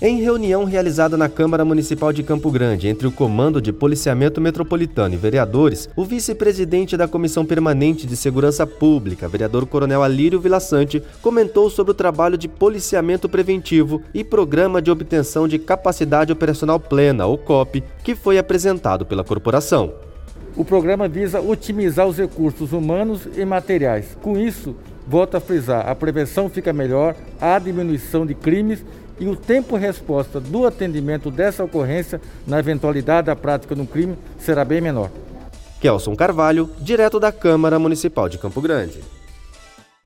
Em reunião realizada na Câmara Municipal de Campo Grande entre o Comando de Policiamento Metropolitano e vereadores, o vice-presidente da Comissão Permanente de Segurança Pública, vereador Coronel Alírio Villasanti, comentou sobre o trabalho de policiamento preventivo e Programa de Obtenção de Capacidade Operacional Plena, OCOP, que foi apresentado pela corporação. O programa visa otimizar os recursos humanos e materiais. Com isso, volto a frisar, a prevenção fica melhor, há diminuição de crimes e o tempo-resposta do atendimento dessa ocorrência na eventualidade da prática de um crime será bem menor. Kelson Carvalho, direto da Câmara Municipal de Campo Grande.